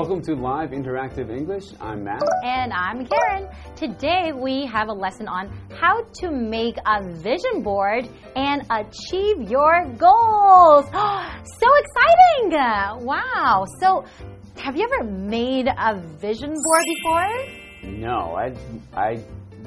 Welcome to Live Interactive English. I'm Matt. And I'm Karen. Today we have a lesson on how to make a vision board and achieve your goals. So exciting! Wow. So, have you ever made a vision board before? No.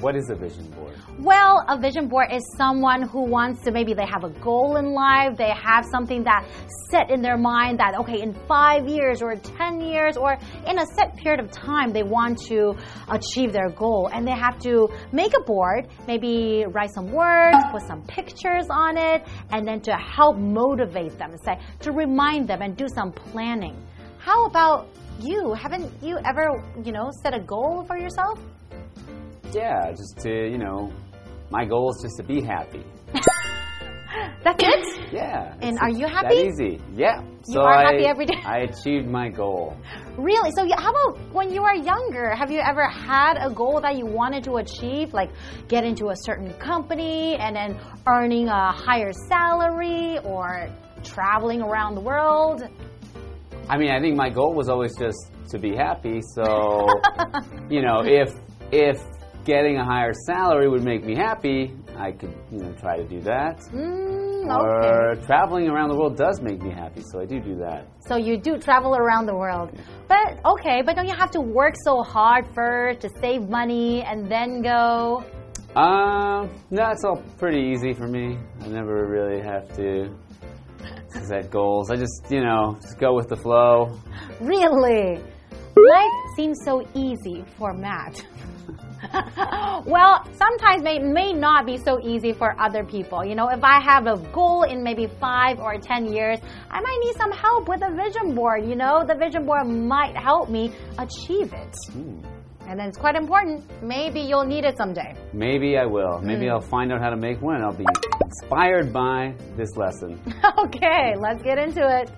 What is a vision board? Well, a vision board is someone who wants to, maybe they have a goal in life, they have something that's set in their mind that, okay, in 5 years or 10 years or in a set period of time, they want to achieve their goal. And they have to make a board, maybe write some words, put some pictures on it, and then to help motivate them, to remind them and do some planning. How about you? Haven't you ever, set a goal for yourself? Yeah, just to, my goal is just to be happy. That's it? Yeah. And are you happy? That easy. Yeah. You are happy every day. I achieved my goal. Really? So how about when you are younger? Have you ever had a goal that you wanted to achieve, like get into a certain company and then earning a higher salary or traveling around the world? I mean, I think my goal was always just to be happy. So, if getting a higher salary would make me happy, I could, try to do that. Okay. Or traveling around the world does make me happy, so I do that. So you do travel around the world. But don't you have to work so hard first to save money and then go? No, it's all pretty easy for me. I never really have to set goals. I just, just go with the flow. Really? Life seems so easy for Matt. Well, sometimes it may not be so easy for other people. If I have a goal in maybe 5 or 10 years, I might need some help with a vision board. The vision board might help me achieve it. And then it's quite important. Maybe you'll need it someday. Maybe I will. Maybe I'll find out how to make one. I'll be inspired by this lesson. Okay, let's get into it.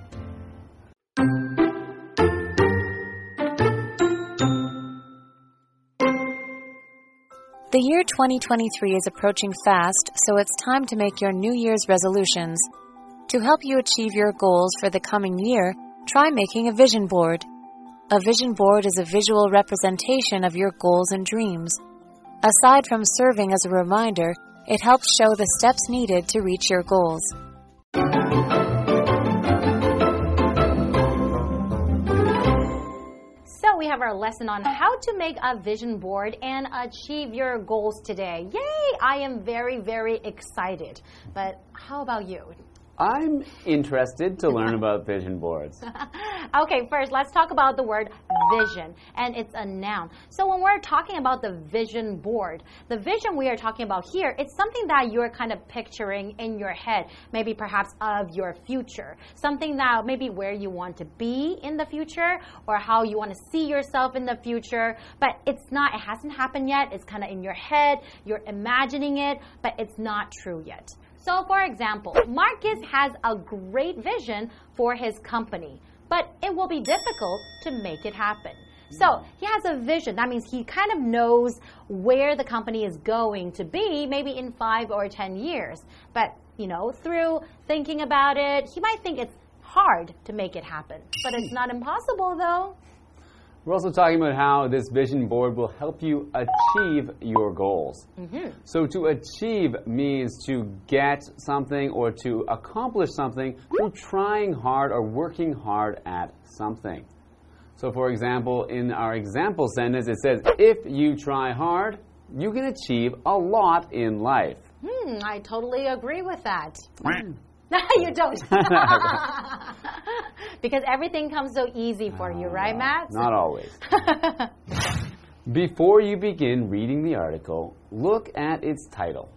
The year 2023 is approaching fast, so it's time to make your New Year's resolutions. To help you achieve your goals for the coming year, try making a vision board. A vision board is a visual representation of your goals and dreams. Aside from serving as a reminder, it helps show the steps needed to reach your goals. We have our lesson on how to make a vision board and achieve your goals today. Yay! I am very, very excited. But how about you? I'm interested to learn about vision boards. Okay, first let's talk about the word vision, and it's a noun. So when we're talking about the vision board, the vision we are talking about here, it's something that you're kind of picturing in your head, maybe perhaps of your future, something that maybe where you want to be in the future or how you want to see yourself in the future, but it hasn't happened yet. It's kind of in your head, you're imagining it, but it's not true yet. So, for example, Marcus has a great vision for his company, but it will be difficult to make it happen. So, he has a vision. That means he kind of knows where the company is going to be, maybe in 5 or 10 years. But, through thinking about it, he might think it's hard to make it happen. But it's not impossible, though. We're also talking about how this vision board will help you achieve your goals. So to achieve means to get something or to accomplish something through trying hard or working hard at something. So for example, in our example sentence, it says, if you try hard, you can achieve a lot in life. I totally agree with that. You don't. Because everything comes so easy for you, right, Matt? Not always. Before you begin reading the article, look at its title.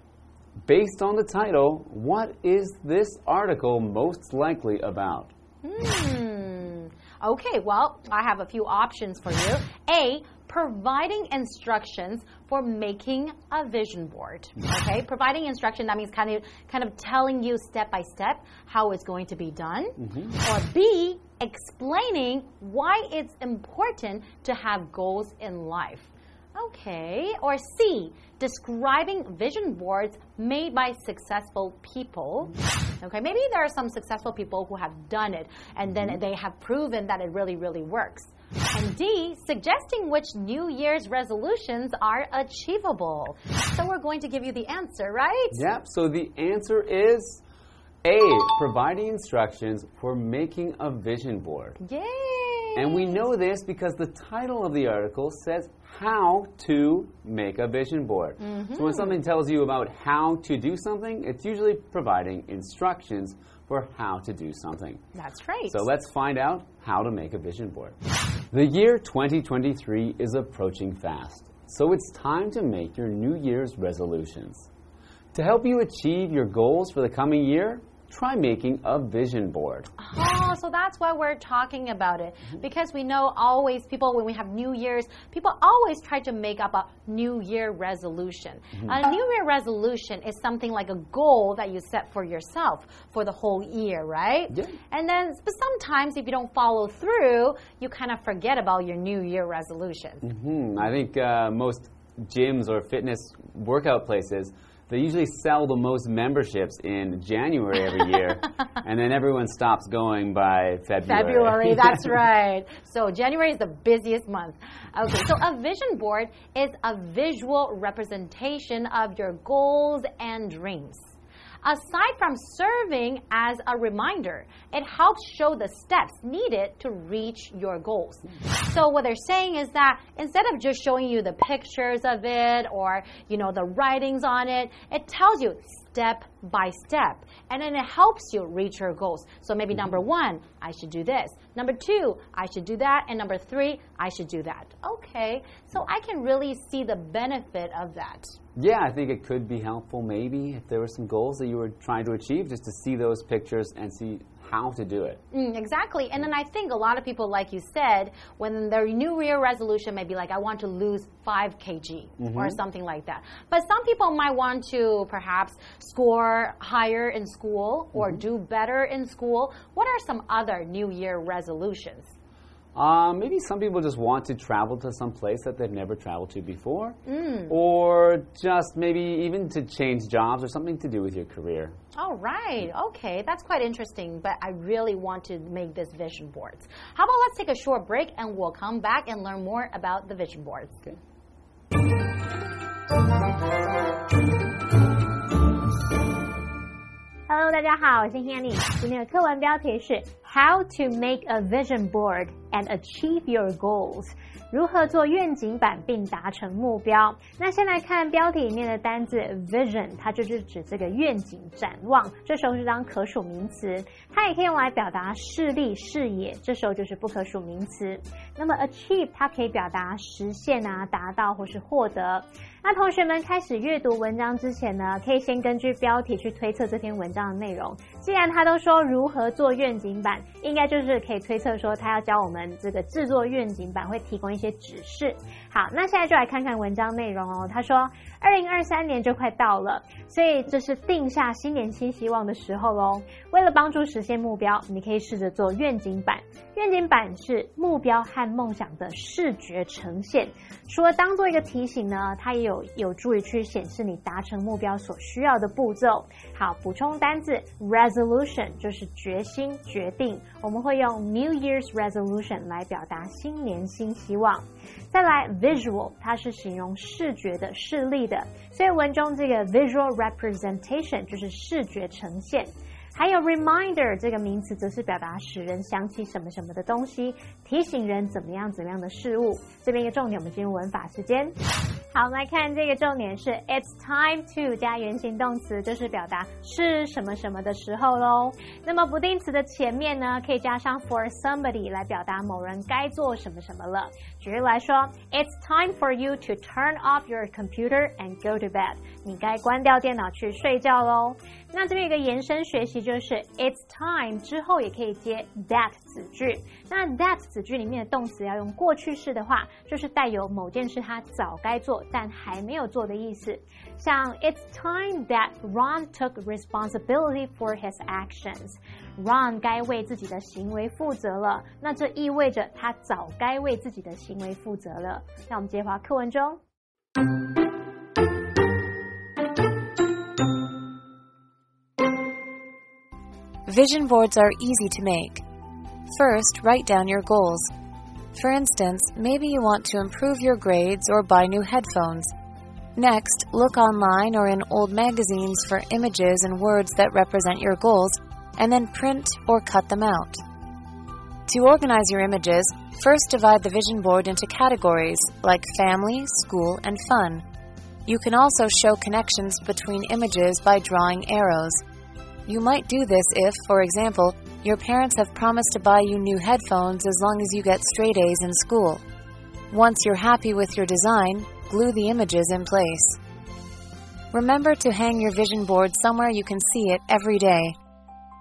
Based on the title, what is this article most likely about? Okay, well, I have a few options for you. A, providing instructions for making a vision board. Okay, providing instruction, that means kind of telling you step by step how it's going to be done. Or B, explaining why it's important to have goals in life. Okay, or C, describing vision boards made by successful people. Okay, maybe there are some successful people who have done it and then they have proven that it really, really works. And D, suggesting which New Year's resolutions are achievable. So we're going to give you the answer, right? Yep, so the answer is A, providing instructions for making a vision board. Yay! And we know this because the title of the article says how to make a vision board. Mm-hmm. So when something tells you about how to do something, it's usually providing instructions for how to do something. That's right. So let's find out how to make a vision board. The year 2023 is approaching fast, so it's time to make your New Year's resolutions. To help you achieve your goals for the coming year, try making a vision board. Oh, so that's why we're talking about it. Because we know always people, when we have New Year's, people always try to make up a New Year resolution. Mm-hmm. A New Year resolution is something like a goal that you set for yourself for the whole year, right? Yeah. And then, but sometimes if you don't follow through, you kind of forget about your New Year resolution. Mm-hmm. I think most gyms or fitness workout places, they usually sell the most memberships in January every year, and then everyone stops going by February. February, that's right. So January is the busiest month. Okay, so a vision board is a visual representation of your goals and dreams. Aside from serving as a reminder, it helps show the steps needed to reach your goals. So what they're saying is that instead of just showing you the pictures of it or, you know, the writings on it, it tells you step by step, and then it helps you reach your goals. So maybe number one, I should do this. Number two, I should do that. And number three, I should do that. Okay, so I can really see the benefit of that. Yeah, I think it could be helpful maybe if there were some goals that you were trying to achieve, just to see those pictures and see how to do it. Exactly. And then I think a lot of people, like you said, when their New Year resolution may be like, I want to lose 5 kg or something like that. But some people might want to perhaps score higher in school or do better in school. What are some other New Year resolutions? Maybe some people just want to travel to some place that they've never traveled to before, or just maybe even to change jobs or something to do with your career. All right. Okay. That's quite interesting, but I really want to make this vision board. How about let's take a short break and we'll come back and learn more about the vision boards. Okay. Hello, 大家好，我是 Henry。今天的课文标题是 How to make a vision board and achieve your goals. 如何做愿景板并达成目标？那先来看标题里面的单字 vision， 它就是指这个愿景、展望。这时候是当可数名词，它也可以用来表达视力、视野。这时候就是不可数名词。那么 achieve 它可以表达实现啊、达到或是获得。那同学们开始阅读文章之前呢，可以先根据标题去推测这篇文章的内容。既然他都说如何做愿景板，应该就是可以推测说他要教我们这个制作愿景板会提供一些指示。好，那现在就来看看文章内容哦。他说2023年就快到了，所以这是定下新年新希望的时候咯。为了帮助实现目标，你可以试着做愿景板。愿景板是目标和梦想的视觉呈现，除了当做一个提醒呢，它也有助于去显示你达成目标所需要的步骤。好，补充单字 resolution 就是决心、决定，我们会用 New Year's resolution 来表达新年新希望。再来 visual 它是形容视觉的、视力的，所以文中这个 visual representation 就是视觉呈现。还有 reminder 这个名词则是表达使人想起什么什么的东西，提醒人怎么样怎么样的事物。这边一个重点，我们进入文法时间。好，我们来看这个重点是 It's time to 加原形动词，就是表达是什么什么的时候咯。那么不定词的前面呢，可以加上 for somebody 来表达某人该做什么什么了。举例来说 It's time for you to turn off your computer and go to bed. 你该关掉电脑去睡觉咯。那这边有一个延伸学习，就是 It's time 之后也可以接 that 子句。那 that 子句里面的动词要用过去式的话，就是带有某件事他早该做但还没有做的意思。像 It's time that Ron took responsibility for his actions. Ron 该为自己的行为负责了，那这意味着他早该为自己的行为负责了。那我们接回到课文中。Vision boards are easy to make. First, write down your goals. For instance, maybe you want to improve your grades or buy new headphones. Next, look online or in old magazines for images and words that represent your goals, and then print or cut them out. To organize your images, first divide the vision board into categories like family, school, and fun. You can also show connections between images by drawing arrows. You might do this if, for example, your parents have promised to buy you new headphones as long as you get straight A's in school. Once you're happy with your design, glue the images in place. Remember to hang your vision board somewhere you can see it every day.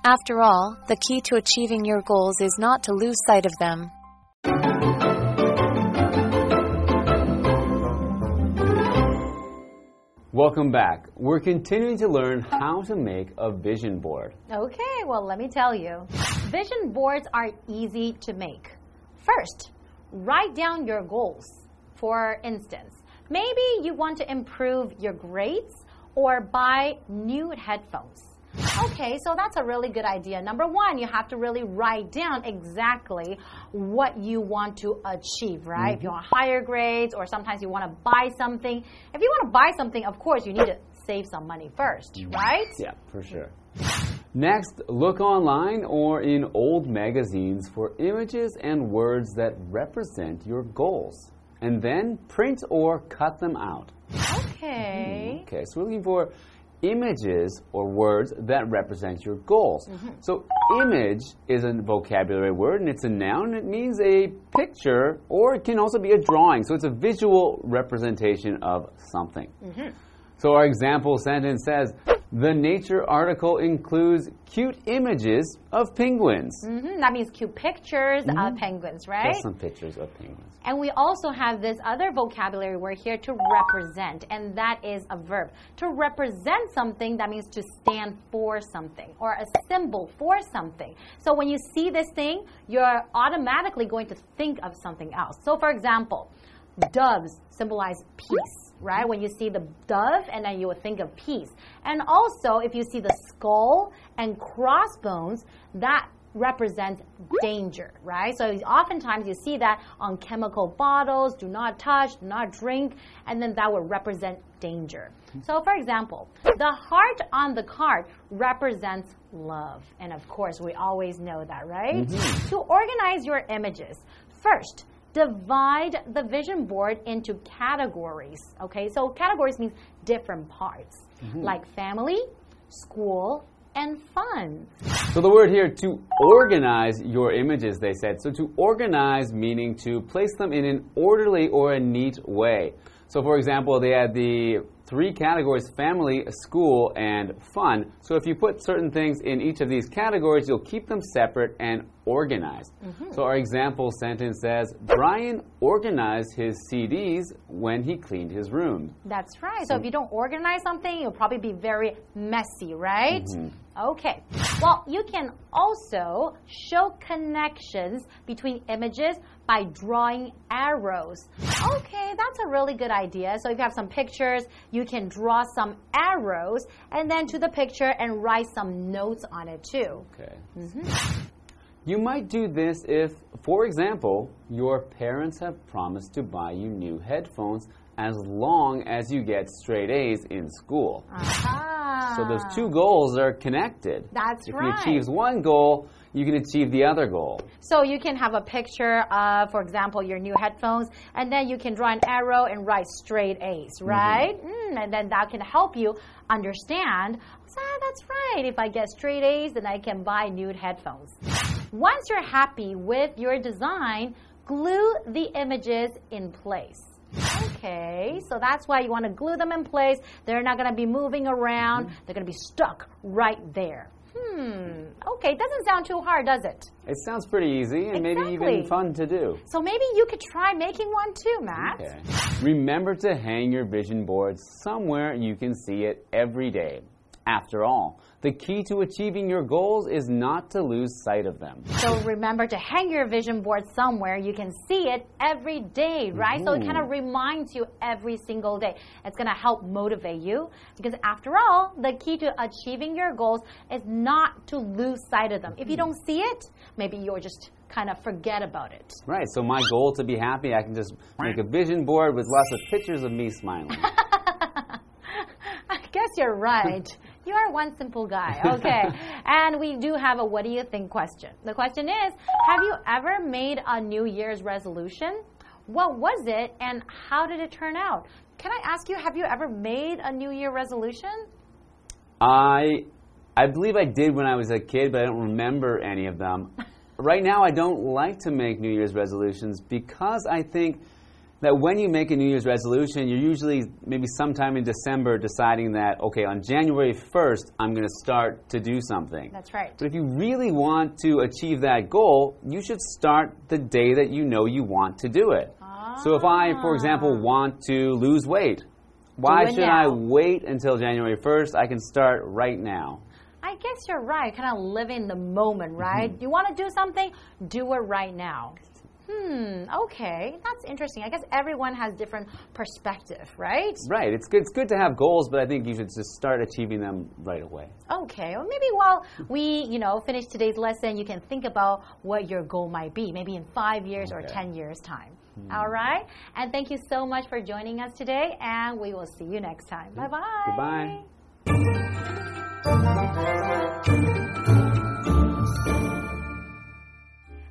After all, the key to achieving your goals is not to lose sight of them. Welcome back. We're continuing to learn how to make a vision board. Okay, well, let me tell you. Vision boards are easy to make. First, write down your goals. For instance, maybe you want to improve your grades or buy new headphones. Okay, so that's a really good idea. Number one, you have to really write down exactly what you want to achieve, right? If you want higher grades or sometimes you want to buy something. If you want to buy something, of course, you need to save some money first, right? Yeah, for sure. Next, look online or in old magazines for images and words that represent your goals. And then print or cut them out. Okay. Okay, so we're looking for images or words that represent your goals. So image is a vocabulary word, and it's a noun. It means a picture, or it can also be a drawing. So it's a visual representation of something. So our example sentence says, the Nature article includes cute images of penguins. That means cute pictures of penguins, right? Just some pictures of penguins. And we also have this other vocabulary word here, to represent, and that is a verb. To represent something, that means to stand for something or a symbol for something. So when you see this thing, you're automatically going to think of something else. So for example, doves symbolize peace, right? When you see the dove, and then you would think of peace. And also, if you see the skull and crossbones, that represents danger, right? So oftentimes you see that on chemical bottles, do not touch, do not drink, and then that would represent danger. So for example, the heart on the card represents love. And of course, we always know that, right? To organize your images, first, divide the vision board into categories, okay? So categories means different parts, like family, school, and fun. So the word here, to organize your images, they said. So to organize meaning to place them in an orderly or a neat way. So for example, they had the three categories, family, school, and fun. So if you put certain things in each of these categories, you'll keep them separate and organized. So our example sentence says, Brian organized his CDs when he cleaned his room. That's right. So if you don't organize something, you'll probably be very messy, right? Okay. Well, you can also show connections between images by drawing arrows. Okay, that's a really good idea. So if you have some pictures, you can draw some arrows and then to the picture and write some notes on it too. Okay. You might do this if, for example, your parents have promised to buy you new headphones as long as you get straight A's in school. So those two goals are connected. That's right. If you achieve one goal, you can achieve the other goal. So you can have a picture of, for example, your new headphones, and then you can draw an arrow and write straight A's, right? And then that can help you understand, that's right, if I get straight A's, then I can buy new headphones. Once you're happy with your design, glue the images in place. Okay, so that's why you want to glue them in place. They're not going to be moving around. They're going to be stuck right there. Okay, it doesn't sound too hard, does it? It sounds pretty easy and maybe even fun to do. So maybe you could try making one too, Matt. Okay. Remember to hang your vision board somewhere you can see it every day. After all, the key to achieving your goals is not to lose sight of them. So remember to hang your vision board somewhere you can see it every day, right? So it kind of reminds you every single day. It's going to help motivate you because after all, the key to achieving your goals is not to lose sight of them. If you don't see it, maybe you're just kind of forget about it. Right, so my goal to be happy, I can just make a vision board with lots of pictures of me smiling. I guess you're right. You are one simple guy, okay. And we do have a what do you think question. The question is, have you ever made a New Year's resolution? What was it and how did it turn out? Can I ask you, have you ever made a New Year resolution? I believe I did when I was a kid, but I don't remember any of them. Right now, I don't like to make New Year's resolutions because I think that when you make a New Year's resolution, you're usually maybe sometime in December deciding that, okay, on January 1st, I'm going to start to do something. That's right. But if you really want to achieve that goal, you should start the day that you know you want to do it. Ah. So if I, for example, want to lose weight, why should I wait until January 1st? I can start right now. I guess you're right. Kind of live in the moment, right? Mm-hmm. You want to do something? Do it right now. Okay. That's interesting. I guess everyone has different perspective, right? Right. It's good to have goals, but I think you should just start achieving them right away. Okay. Well, maybe while we, finish today's lesson, you can think about what your goal might be, maybe in 5 years or 10 years' time. All right. And thank you so much for joining us today, and we will see you next time. Bye-bye. Goodbye.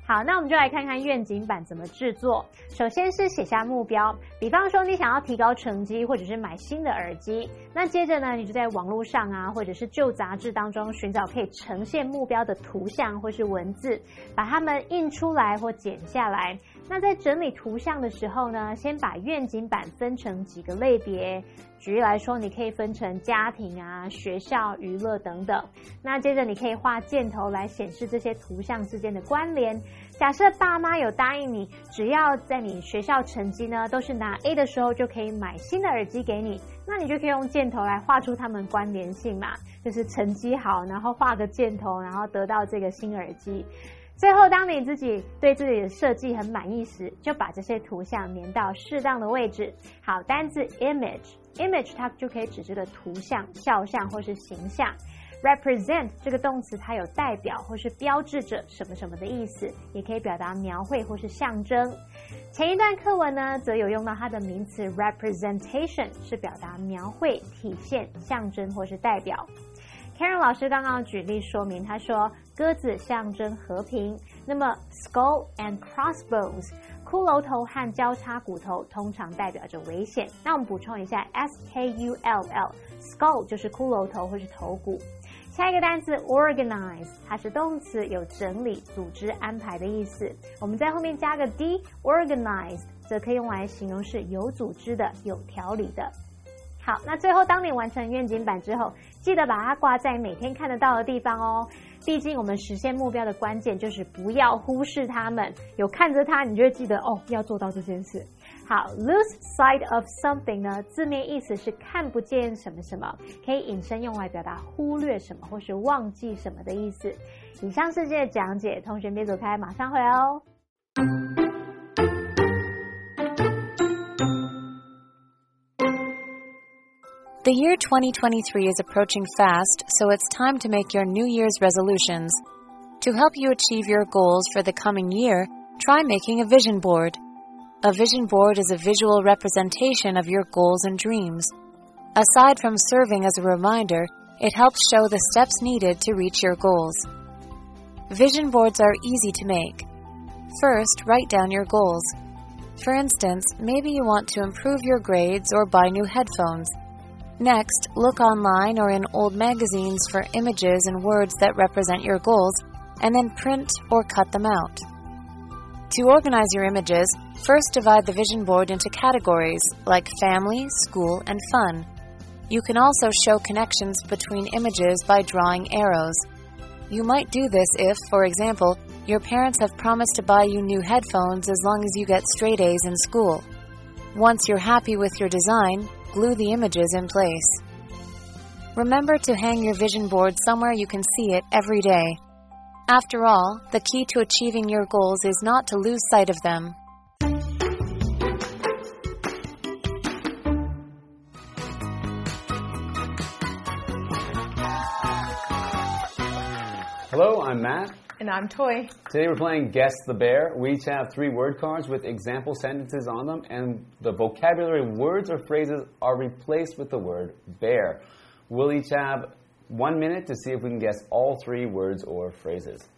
好，那我们就来看看愿景板怎么制作。首先是写下目标，比方说你想要提高成绩，或者是买新的耳机。那接着呢，你就在网络上啊，或者是旧杂志当中寻找可以呈现目标的图像或是文字，把它们印出来或剪下来。那在整理图像的时候呢，先把愿景板分成几个类别。举例来说，你可以分成家庭啊、学校、娱乐等等。那接着你可以画箭头来显示这些图像之间的关联。假设爸妈有答应你，只要在你学校成绩呢都是拿 A 的时候，就可以买新的耳机给你，那你就可以用箭头来画出它们关联性嘛，就是成绩好，然后画个箭头，然后得到这个新耳机。最后，当你自己对自己的设计很满意时，就把这些图像粘到适当的位置。好，单字 image 它就可以指这个图像、肖像或是形象。Represent 这个动词它有代表或是标志着什么什么的意思，也可以表达描绘或是象征。前一段课文呢，则有用到它的名词 representation， 是表达描绘、体现、象征或是代表。Karen 老师刚刚举例说明，他说鸽子象征和平，那么 skull and crossbones 骷髅头和交叉骨头通常代表着危险。那我们补充一下 skull skull 就是骷髅头或是头骨。下一个单词 organize， 它是动词，有整理、组织、安排的意思。我们在后面加个 d organized， 则可以用来形容是有组织的、有条理的。好，那最后当你完成愿景板之后，记得把它挂在每天看得到的地方哦。毕竟我们实现目标的关键就是不要忽视它们，有看着它，你就会记得哦，要做到这件事。好 ，lose sight of something 呢，字面意思是看不见什么什么，可以引申用来表达忽略什么或是忘记什么的意思。以上是这个讲解，同学别走开，马上回来哦。The year 2023 is approaching fast, so it's time to make your New Year's resolutions. To help you achieve your goals for the coming year, try making a vision board.A vision board is a visual representation of your goals and dreams. Aside from serving as a reminder, it helps show the steps needed to reach your goals. Vision boards are easy to make. First, write down your goals. For instance, maybe you want to improve your grades or buy new headphones. Next, look online or in old magazines for images and words that represent your goals, and then print or cut them out.To organize your images, first divide the vision board into categories like family, school, and fun. You can also show connections between images by drawing arrows. You might do this if, for example, your parents have promised to buy you new headphones as long as you get straight A's in school. Once you're happy with your design, glue the images in place. Remember to hang your vision board somewhere you can see it every day.After all, the key to achieving your goals is not to lose sight of them. Hello, I'm Matt. And I'm Toy. Today we're playing Guess the Bear. We each have three word cards with example sentences on them, and the vocabulary words or phrases are replaced with the word bear. We'll each have 1 minute to see if we can guess all three words or phrases.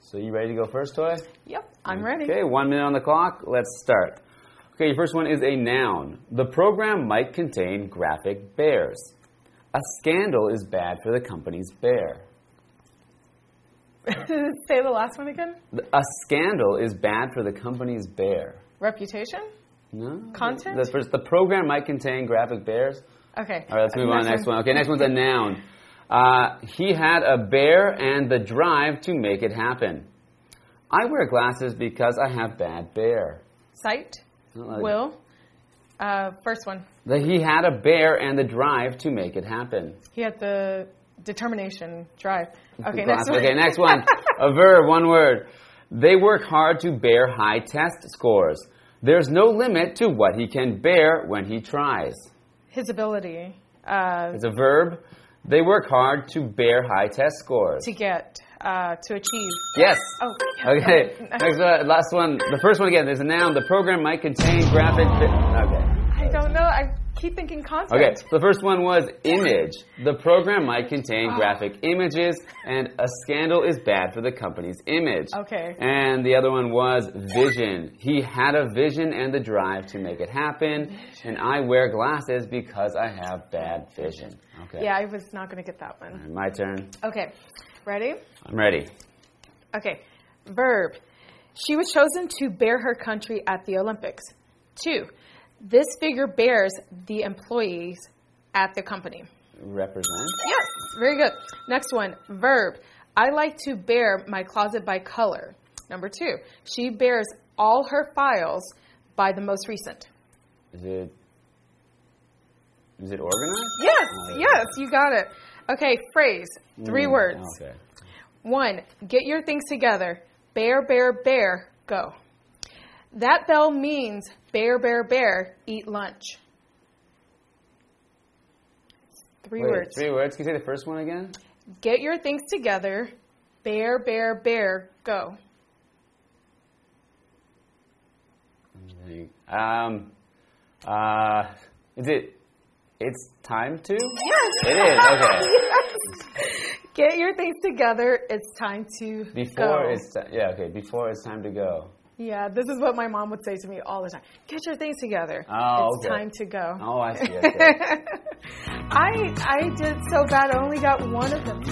So you ready to go first, Toy? Yep, I'm ready. Okay, 1 minute on the clock. Let's start. Okay, your first one is a noun. The program might contain graphic bears. A scandal is bad for the company's bear. Say the last one again. A scandal is bad for the company's bear. Reputation? No. Content? The program might contain graphic bears. Okay. All right, let's move on to the next one. Okay, next one's a noun. He had a bear and the drive to make it happen. I wear glasses because I have bad bear. Sight? Will? First one. He had a bear and the drive to make it happen. He had the determination, drive. Okay, next one. Okay, next one. A verb, one word. They work hard to bear high test scores. There's no limit to what he can bear when he tries. His ability. It's a verb. They work hard to bear high test scores. To get, to achieve. Yes. Oh. Okay. Next one, last one. The first one again. There's a noun. The program might contain graphic. Okay. I don't know. I keep thinking content. Okay. So the first one was image. The program might contain graphic images, and a scandal is bad for the company's image. Okay. And the other one was vision. He had a vision and the drive to make it happen. And I wear glasses because I have bad vision. Okay. Yeah, I was not going to get that one. All right, my turn. Okay. Ready? I'm ready. Okay. Verb. She was chosen to bear her country at the Olympics. 2. This figure bears the employees at the company. Represent. Yes. Very good. Next one. Verb. I like to bear my closet by color. Number 2. She bears all her files by the most recent. Is it organized? Yes. Yes. You got it. Okay, phrase. 3 words. Okay. 1, get your things together. Bear, bear, go. That bell means bear, eat lunch. 3 words. 3 words. Can you say the first one again? Get your things together. Bear, go. It's time to? Yes. It is, okay. Yes. Get your things together. It's time to go. Before it's time to go. Yeah, this is what my mom would say to me all the time. Get your things together. It's time to go. Oh, I see. Okay. I did so bad. I only got one of them.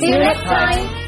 See you next time.